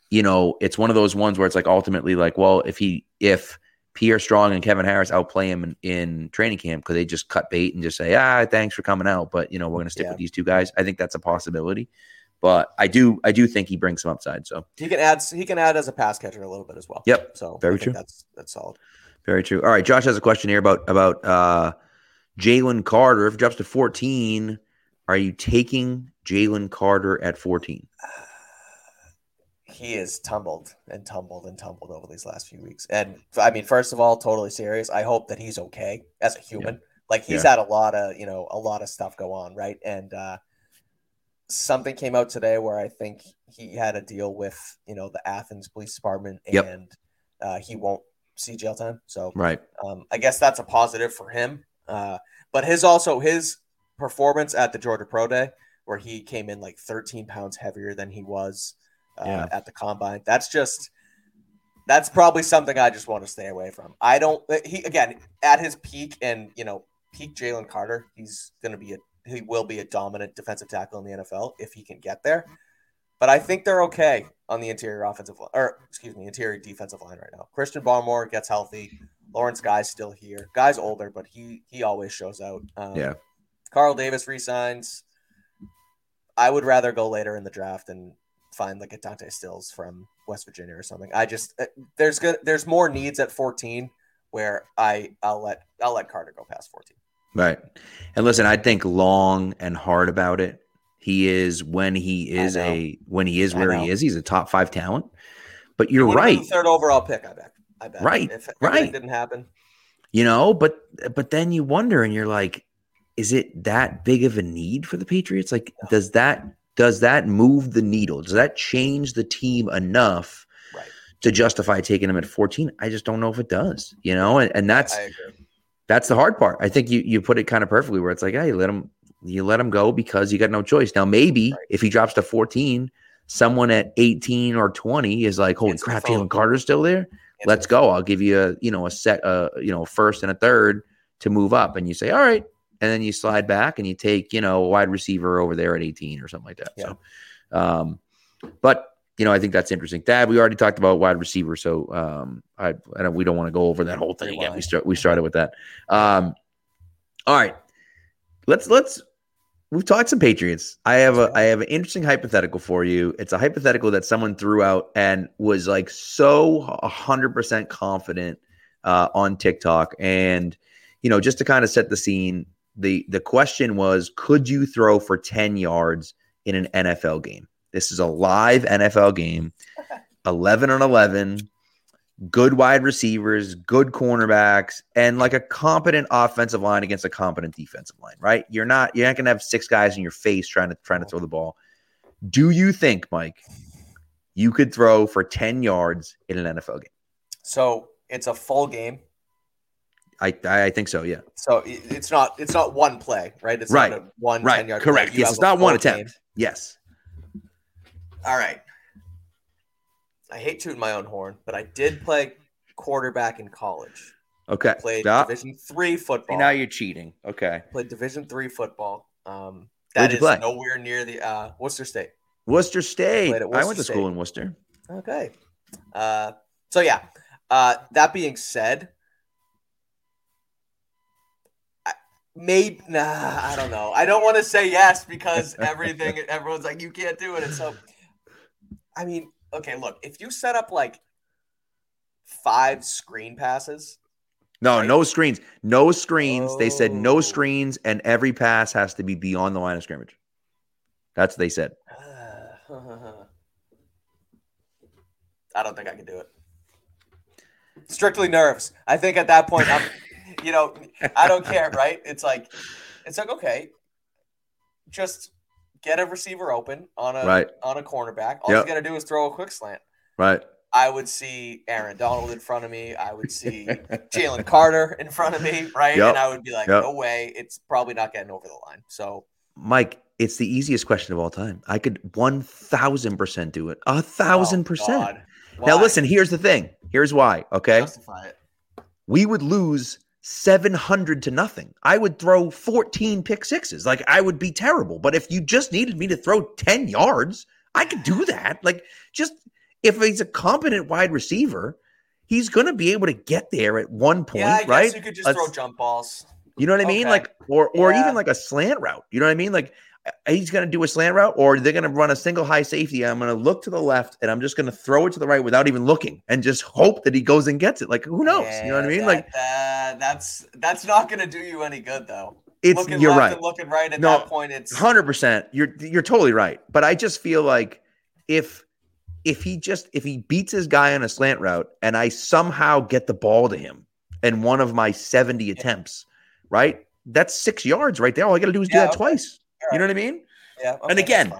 you know, it's one of those ones where it's like ultimately like, well, if he if Pierre Strong and Kevin Harris outplay him in, in training camp because they just cut bait and just say, ah, thanks for coming out, but, you know, we're going to stick yeah. with these two guys. I think that's a possibility. But I do I do think he brings some upside. So He can add He can add as a pass catcher a little bit as well. Yep. So Very I true. Think that's, that's solid. Very true. All right, Josh has a question here about, about uh, Jalen Carter. If it drops to fourteen, are you taking Jalen Carter at fourteen? He is tumbled and tumbled and tumbled over these last few weeks. And I mean, first of all, totally serious. I hope that he's okay as a human. Yeah. Like he's yeah. had a lot of, you know, a lot of stuff go on. Right. And uh, something came out today where I think he had a deal with, you know, the Athens Police Department and yep. uh, he won't see jail time. So right. um, I guess that's a positive for him. Uh, but his also his performance at the Georgia Pro Day, where he came in like thirteen pounds heavier than he was Uh, yeah. at the combine. That's just, that's probably something I just want to stay away from. I don't, he, again, at his peak and, you know, peak Jalen Carter, he's going to be a, he will be a dominant defensive tackle in the N F L if he can get there. But I think they're okay on the interior offensive line, or excuse me, interior defensive line right now. Christian Barmore gets healthy. Lawrence Guy's still here. Guy's older, but he, he always shows out. Um, yeah. Carl Davis resigns. I would rather go later in the draft and find like a Dante Stills from West Virginia or something. I just there's good there's more needs at fourteen where I I'll let I'll let Carter go past fourteen. Right. And listen, I think long and hard about it. He is when he is a when he is where he is, he's a top five talent. But you're right. Third overall pick, I bet. I bet. Right. If, if right. it didn't happen. You know, but but then you wonder and you're like, is it that big of a need for the Patriots? Like, no. does that Does that move the needle? Does that change the team enough right. to justify taking him at fourteen? I just don't know if it does, you know, and, and that's that's the hard part. I think you you put it kind of perfectly where it's like, hey, you let him you let him go because you got no choice. Now, maybe right. if he drops to fourteen, someone at eighteen or twenty is like, holy it's crap, Jalen Carter's still there. It's Let's go. I'll give you a, you know, a set, uh, you know, first and a third to move up. And you say, all right. And then you slide back and you take, you know, a wide receiver over there at eighteen or something like that. Yeah. So, um, but, you know, I think that's interesting. Dad, we already talked about wide receiver. So um, I, I don't, we don't want to go over that whole thing again. We, start, we started with that. Um, all right. Let's, let's, we've talked some Patriots. I have a I have an interesting hypothetical for you. It's a hypothetical that someone threw out and was like so one hundred percent confident uh, on TikTok. And, you know, just to kind of set the scene, the the question was, could you throw for ten yards in an N F L game? This is a live N F L game, eleven on eleven, good wide receivers, good cornerbacks, and like a competent offensive line against a competent defensive line, right? You're not you're not going to have six guys in your face trying to trying to throw the ball. Do you think, Mike, you could throw for ten yards in an N F L game? So it's a full game. I I think so, yeah. So it's not it's not one play, right? It's right. not a one right. ten-yard play. Correct. Yes, it's not one attempt. Game. Yes. All right. I hate tooting my own horn, but I did play quarterback in college. Okay. I played Stop. Division three football. And now you're cheating. Okay. I played Division three football. Um, that is play? nowhere near the uh, Worcester State. Worcester State. I, Worcester I went to State. school in Worcester. Okay. Uh, so, yeah. Uh, that being said, Maybe nah, I don't know. I don't want to say yes because everything everyone's like, you can't do it. And so, I mean, okay, look, if you set up like five screen passes, no, right? no screens, no screens. Oh. They said no screens, and every pass has to be beyond the line of scrimmage. That's what they said. I don't think I can do it. Strictly nerves. I think at that point, I'm. You know, I don't care, right? It's like, it's like, okay, just get a receiver open on a right. on a cornerback. All yep. you got to do is throw a quick slant. Right. I would see Aaron Donald in front of me. I would see Jalen Carter in front of me, right? Yep. And I would be like, yep. no way. It's probably not getting over the line. So, Mike, it's the easiest question of all time. I could one thousand percent do it. A thousand percent. Now, listen, here's the thing. Here's why, okay? Justify it. We would lose seven hundred to nothing. I would throw fourteen pick sixes. Like, I would be terrible. But if you just needed me to throw ten yards, I could do that. Like, just if he's a competent wide receiver, he's going to be able to get there at one point, yeah, I right? guess you could just a, throw jump balls. You know what I mean? Okay. Like, or, or yeah. even like a slant route. You know what I mean? Like, he's going to do a slant route, or they're going to run a single high safety. I'm going to look to the left, and I'm just going to throw it to the right without even looking, and just hope that he goes and gets it. Like, who knows? Yeah, you know what I mean? That, like, uh, that's that's not going to do you any good, though. It's looking you're left right. And looking right at no, that point, it's one hundred percent. You're you're totally right. But I just feel like if if he just if he beats his guy on a slant route, and I somehow get the ball to him in one of my seventy attempts, right? That's six yards right there. All I got to do is yeah, do that okay. twice. You know what I mean? Yeah. Okay, and again,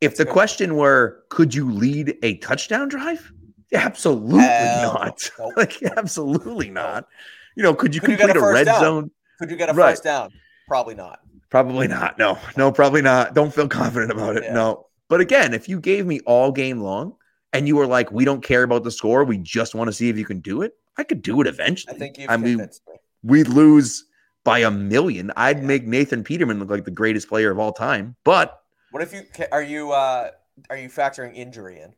if the good. question were, could you lead a touchdown drive? Absolutely Hell, not. Nope. Like, absolutely not. You know, could you could complete you a, a red down? zone? Could you get a right. first down? Probably not. Probably not. No, no, probably not. Don't feel confident about it. Yeah. No. But again, if you gave me all game long and you were like, we don't care about the score, we just want to see if you can do it, I could do it eventually. I think you've I mean, we lose by a million. I'd yeah. make Nathan Peterman look like the greatest player of all time. But what if you are you uh, are you factoring injury in?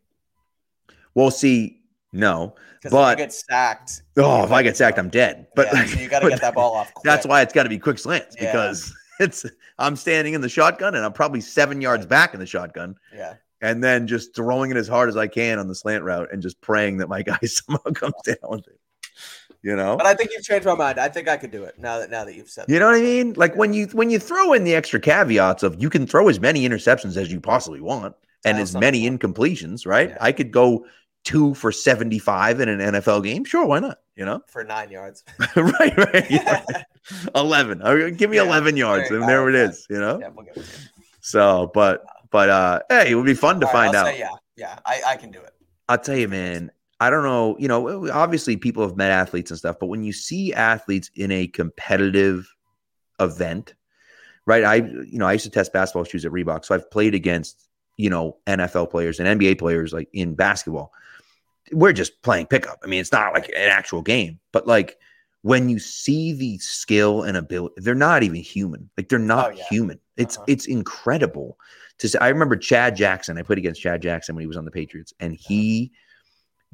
Well, see, no. But if you get sacked. Oh, if I get sacked, I'm dead. But yeah, like, so you got to get that ball off quick. That's why it's got to be quick slants yeah. because it's I'm standing in the shotgun and I'm probably seven yards yeah. back in the shotgun. Yeah. And then just throwing it as hard as I can on the slant route and just praying that my guy somehow comes down with it. You know, but I think you've changed my mind. I think I could do it now that now that you've said that. You know what I mean? Like when you when you throw in the extra caveats of you can throw as many interceptions as you possibly want and as many incompletions, right? Yeah. I could go two for seventy-five in an N F L game. Sure, why not? You know, for nine yards. right, right. Yeah. right. eleven. Give me yeah. eleven yards, and there it is. You know. Yeah, we'll get it. So, but but uh, hey, it would be fun to All find right, I'll out. Say yeah, yeah, I, I can do it. I'll tell you, man. I don't know, you know, obviously people have met athletes and stuff, but when you see athletes in a competitive event, right? I, you know, I used to test basketball shoes at Reebok. So I've played against you know, N F L players and N B A players like in basketball. We're just playing pickup. I mean, it's not like an actual game, but like when you see the skill and ability, they're not even human. Like they're not oh, yeah. human. It's, uh-huh. it's incredible to see. I remember Chad Jackson. I played against Chad Jackson when he was on the Patriots, and he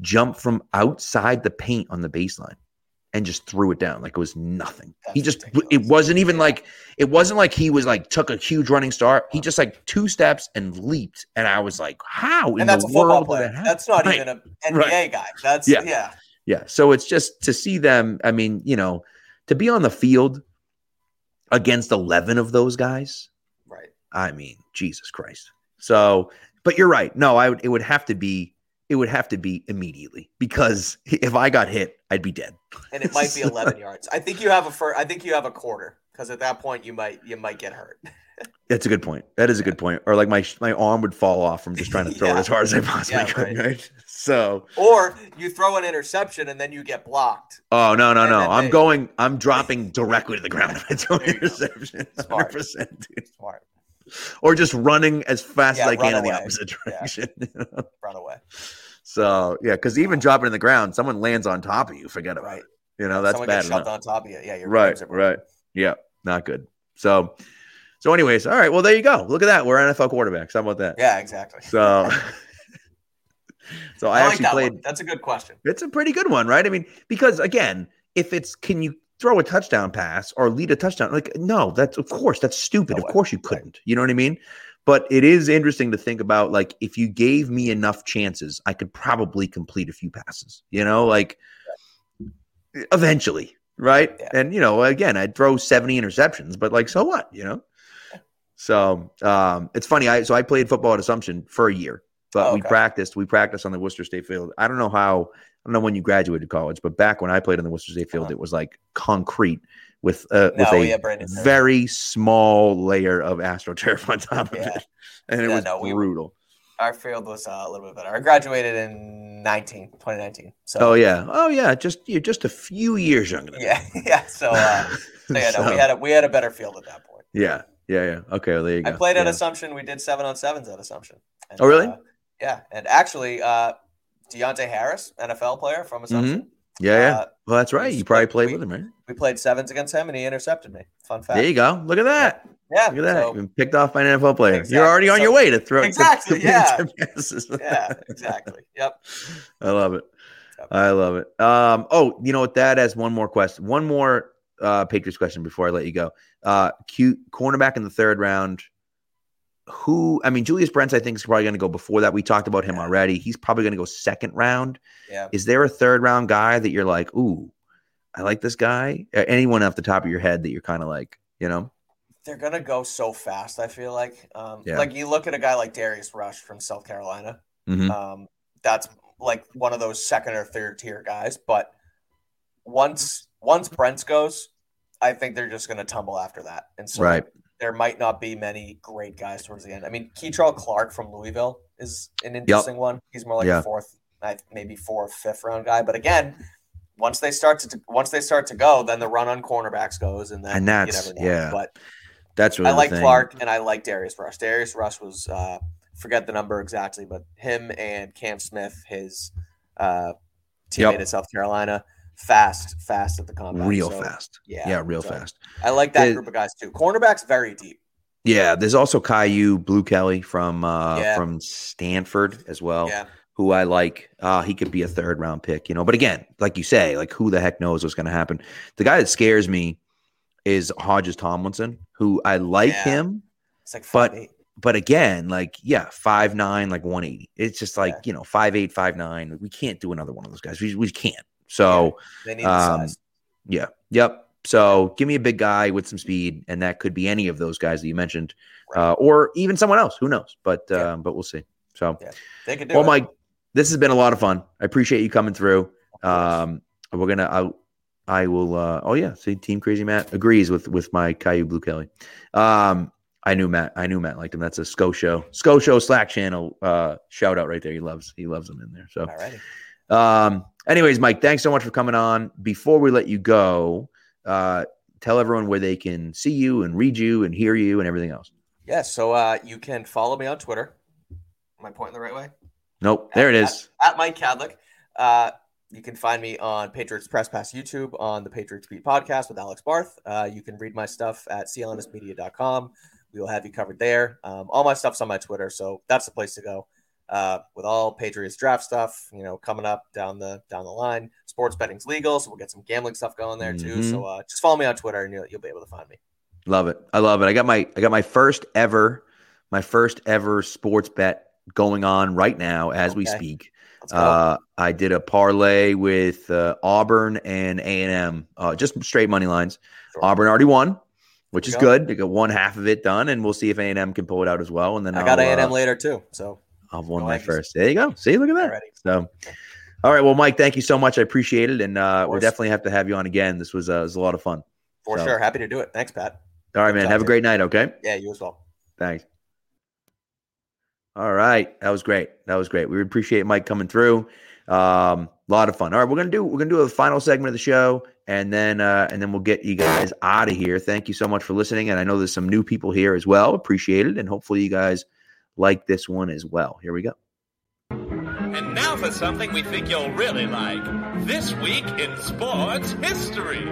jumped from outside the paint on the baseline and just threw it down. Like it was nothing. That's he just, ridiculous. It wasn't even like, it wasn't like he was like, took a huge running start. He just like two steps and leaped. And I was like, how in and that's the a world player. That that's not right. even an N B A right. guy. That's yeah. yeah. Yeah. So it's just to see them. I mean, you know, to be on the field against eleven of those guys. Right. I mean, Jesus Christ. So, but you're right. No, I would, it would have to be, it would have to be immediately, because if I got hit, I'd be dead. And it might be eleven yards. I think you have a fir- I think you have a quarter, because at that point you might, you might get hurt. That's a good point. That is a good point. Or like my, my arm would fall off from just trying to throw yeah. it as hard as I possibly yeah, could. Right. Right? So, or you throw an interception and then you get blocked. Oh no, no, no. I'm they, going, I'm dropping directly to the ground. If I throw an interception. Smart. one hundred percent, dude. Smart. Or just running as fast yeah, as I can away. in the opposite direction. Yeah. You know? Run away. So, yeah, because even dropping in the ground, someone lands on top of you. Forget about right. it. You know, that's someone bad. Someone gets shoved on top of you. Yeah, you're right. Right. Yeah, not good. So, so anyways, all right. Well, there you go. Look at that. We're N F L quarterbacks. How about that? Yeah, exactly. So, so I, I like actually that played. One. That's a good question. It's a pretty good one, right? I mean, because again, if it's, can you throw a touchdown pass or lead a touchdown? Like, no, that's, of course, that's stupid. No of course you couldn't. Right. You know what I mean? But it is interesting to think about, like, if you gave me enough chances, I could probably complete a few passes, you know, like right. eventually. Right. Yeah. And, you know, again, I'd throw seventy interceptions, but like, so what, you know? Yeah. So um, it's funny. I, so I played football at Assumption for a year, but oh, okay. we practiced, we practiced on the Worcester State field. I don't know how, I don't know when you graduated college, but back when I played on the Worcester State field, uh-huh. it was like concrete with, uh, no, with a yeah, Brandon, very right. small layer of AstroTurf on top of yeah. it. And it yeah, was no, brutal. We, our field was uh, a little bit better. I graduated in nineteen, twenty nineteen. So. Oh, yeah. Oh, yeah. Just you're just a few years younger than yeah. me. Yeah. So, uh, so yeah, so. No, we, had a, we had a better field at that point. Yeah. Yeah, yeah. Okay, well, there you go. I played yeah. at Assumption. We did seven-on-sevens at Assumption. And, oh, really? Uh, yeah. And actually, uh, Deontay Harris, N F L player from Assumption. Mm-hmm. Yeah, yeah. Uh, well, that's right. You probably played we, with him, right? We played sevens against him, and he intercepted me. Fun fact. There you go. Look at that. Yeah. Look at that. So, You've been picked off by an N F L player. Exactly. You're already on so, your way to throw. Exactly. To, to yeah. yeah. Exactly. Yep. I love it. Yep. I love it. Um. Oh, you know what? That has one more question. One more uh, Patriots question before I let you go. Uh, cute cornerback in the third round. Who, I mean, Julius Brents, I think, is probably going to go before that. We talked about him yeah. already. He's probably going to go second round. Yeah. Is there a third round guy that you're like, ooh, I like this guy? Or anyone off the top of your head that you're kind of like, you know? They're going to go so fast, I feel like. Um, yeah. Like, you look at a guy like Darius Rush from South Carolina. Mm-hmm. Um, that's like one of those second or third tier guys. But once, once Brents goes, I think they're just going to tumble after that. And so, right. there might not be many great guys towards the end. I mean, Keitrell Clark from Louisville is an interesting yep. one. He's more like yeah. a fourth, maybe fourth, fifth round guy. But again, once they start to once they start to go, then the run on cornerbacks goes, and then and that's you never know. yeah. But that's really I like thing. Clark, and I like Darius Rush. Darius Rush was uh, forget the number exactly, but him and Cam Smith, his uh, teammate yep. at South Carolina. Fast, fast at the combine. Real so, fast. Yeah, yeah, real so fast. I like that it, group of guys too. Cornerbacks very deep. Yeah, there's also Caillou Blue Kelly from uh, yeah. from Stanford as well, yeah. who I like. Uh, he could be a third round pick, you know. But again, like you say, like who the heck knows what's going to happen? The guy that scares me is Hodges Tomlinson, who I like yeah. him. It's like but eight. But again, like yeah, five nine, like one eighty. It's just like yeah. you know, five eight, five nine. We can't do another one of those guys. We we can't. So, yeah, they um, yeah, yep. So give me a big guy with some speed, and that could be any of those guys that you mentioned, right. uh, or even someone else. Who knows? But um, yeah. but we'll see. So, yeah. they could do well, it. Mike, this has been a lot of fun. I appreciate you coming through. Um, we're gonna, I, I will. Uh, oh yeah, see, Team Crazy Matt agrees with with my Caillou Blue Kelly. Um, I knew Matt. I knew Matt liked him. That's a ScoShow ScoShow Slack channel uh, shout out right there. He loves he loves him in there. So. All righty. Um, anyways, Mike, thanks so much for coming on. Before we let you go, uh, tell everyone where they can see you and read you and hear you and everything else. Yes. Yeah, so, uh, you can follow me on Twitter Am I pointing the right way? Nope. There at, it is. At, at Mike Cadlick. Uh, you can find me on Patriots Press Pass YouTube, on the Patriots Beat Podcast with Alex Barth. Uh, you can read my stuff at c l n s media dot com. We will have you covered there. Um, all my stuff's on my Twitter, so that's the place to go. Uh, with all Patriots draft stuff, you know, coming up down the down the line. Sports betting's legal, so we'll get some gambling stuff going there too. Mm-hmm. So uh, just follow me on Twitter, and you'll, you'll be able to find me. Love it. I love it. I got my I got my first ever my first ever sports bet going on right now as okay. we speak. Uh, I did a parlay with uh, Auburn and A and M, uh, just straight money lines. Sure. Auburn already won, which is go. good. They got one half of it done, and we'll see if A and M can pull it out as well. And then I I'll, got A and M uh, later too, so. I've won my first. There you go. See, look at that. Already. So, all right. Well, Mike, thank you so much. I appreciate it. And uh, we'll definitely have to have you on again. This was, uh, was a lot of fun. For so. sure. Happy to do it. Thanks, Pat. All right, man. Have a great night. Okay. Yeah, you as well. Thanks. All right. That was great. That was great. We appreciate Mike coming through. Um, a lot of fun. All right. We're going to do, we're going to do a final segment of the show. And then, uh, and then we'll get you guys out of here. Thank you so much for listening. And I know there's some new people here as well. Appreciate it. And hopefully you guys like this one as well. Here we go. And now for something we think you'll really like. This week in sports history.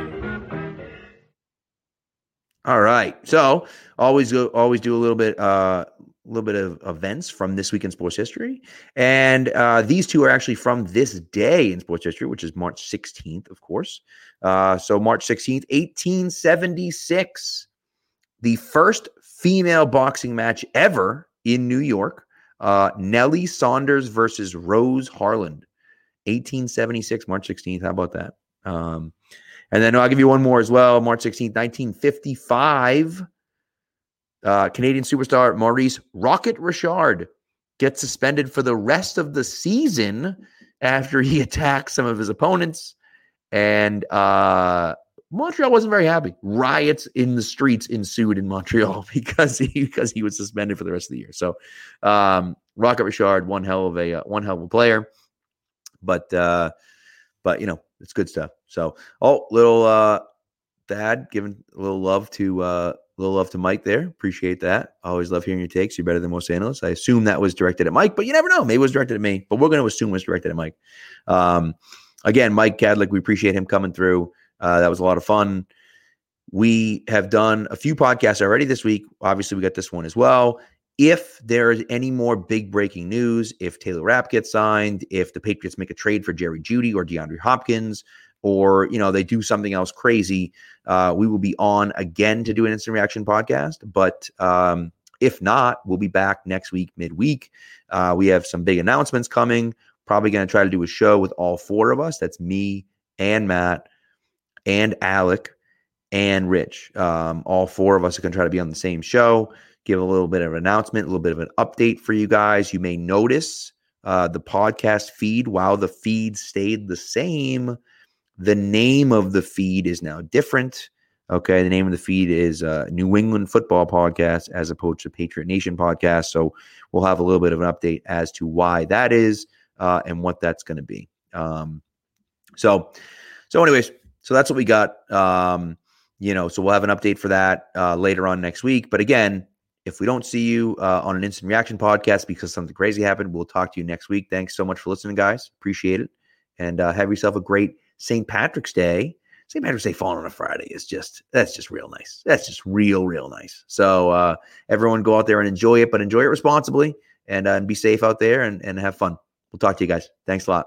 All right. So always go, always do a little bit, uh, a little bit of events from this week in sports history. And uh, these two are actually from this day in sports history, which is March sixteenth, of course. Uh, so March sixteenth, eighteen seventy-six, the first female boxing match ever in New York, uh, Nellie Saunders versus Rose Harland, eighteen seventy-six, March sixteenth. How about that? Um, and then I'll give you one more as well. March sixteenth, nineteen fifty-five, uh, Canadian superstar Maurice Rocket Richard gets suspended for the rest of the season after he attacked some of his opponents. And uh, Montreal wasn't very happy. Riots in the streets ensued in Montreal because he, because he was suspended for the rest of the year. So um, Rocket Richard, one hell of a uh, one hell of a player, but uh, but you know, it's good stuff. So oh, little uh, Thad giving a little love to uh, little love to Mike there. Appreciate that. Always love hearing your takes. You're better than most analysts. I assume that was directed at Mike, but you never know. Maybe it was directed at me, but we're going to assume it was directed at Mike. Um, again, Mike Cadlick, we appreciate him coming through. Uh, that was a lot of fun. We have done a few podcasts already this week. Obviously, we got this one as well. If there is any more big breaking news, if Taylor Rapp gets signed, if the Patriots make a trade for Jerry Jeudy or DeAndre Hopkins, or you know they do something else crazy, uh, we will be on again to do an instant reaction podcast. But um, if not, we'll be back next week, midweek. Uh, we have some big announcements coming. Probably going to try to do a show with all four of us. That's me and Matt and Alec and Rich. Um, all four of us are going to try to be on the same show, give a little bit of an announcement, a little bit of an update for you guys. You may notice uh, the podcast feed, while the feed stayed the same, the name of the feed is now different. Okay, the name of the feed is uh, New England Football Podcast as opposed to Patriot Nation Podcast. So we'll have a little bit of an update as to why that is uh, and what that's going to be. Um, so, so anyways, So that's what we got, um, you know, so we'll have an update for that uh, later on next week. But again, if we don't see you uh, on an instant reaction podcast because something crazy happened, we'll talk to you next week. Thanks so much for listening, guys. Appreciate it. And uh, have yourself a great Saint Patrick's Day. Saint Patrick's Day falling on a Friday is just, that's just real nice. That's just real, real nice. So uh, everyone go out there and enjoy it, but enjoy it responsibly and, uh, and be safe out there and, and have fun. We'll talk to you guys. Thanks a lot.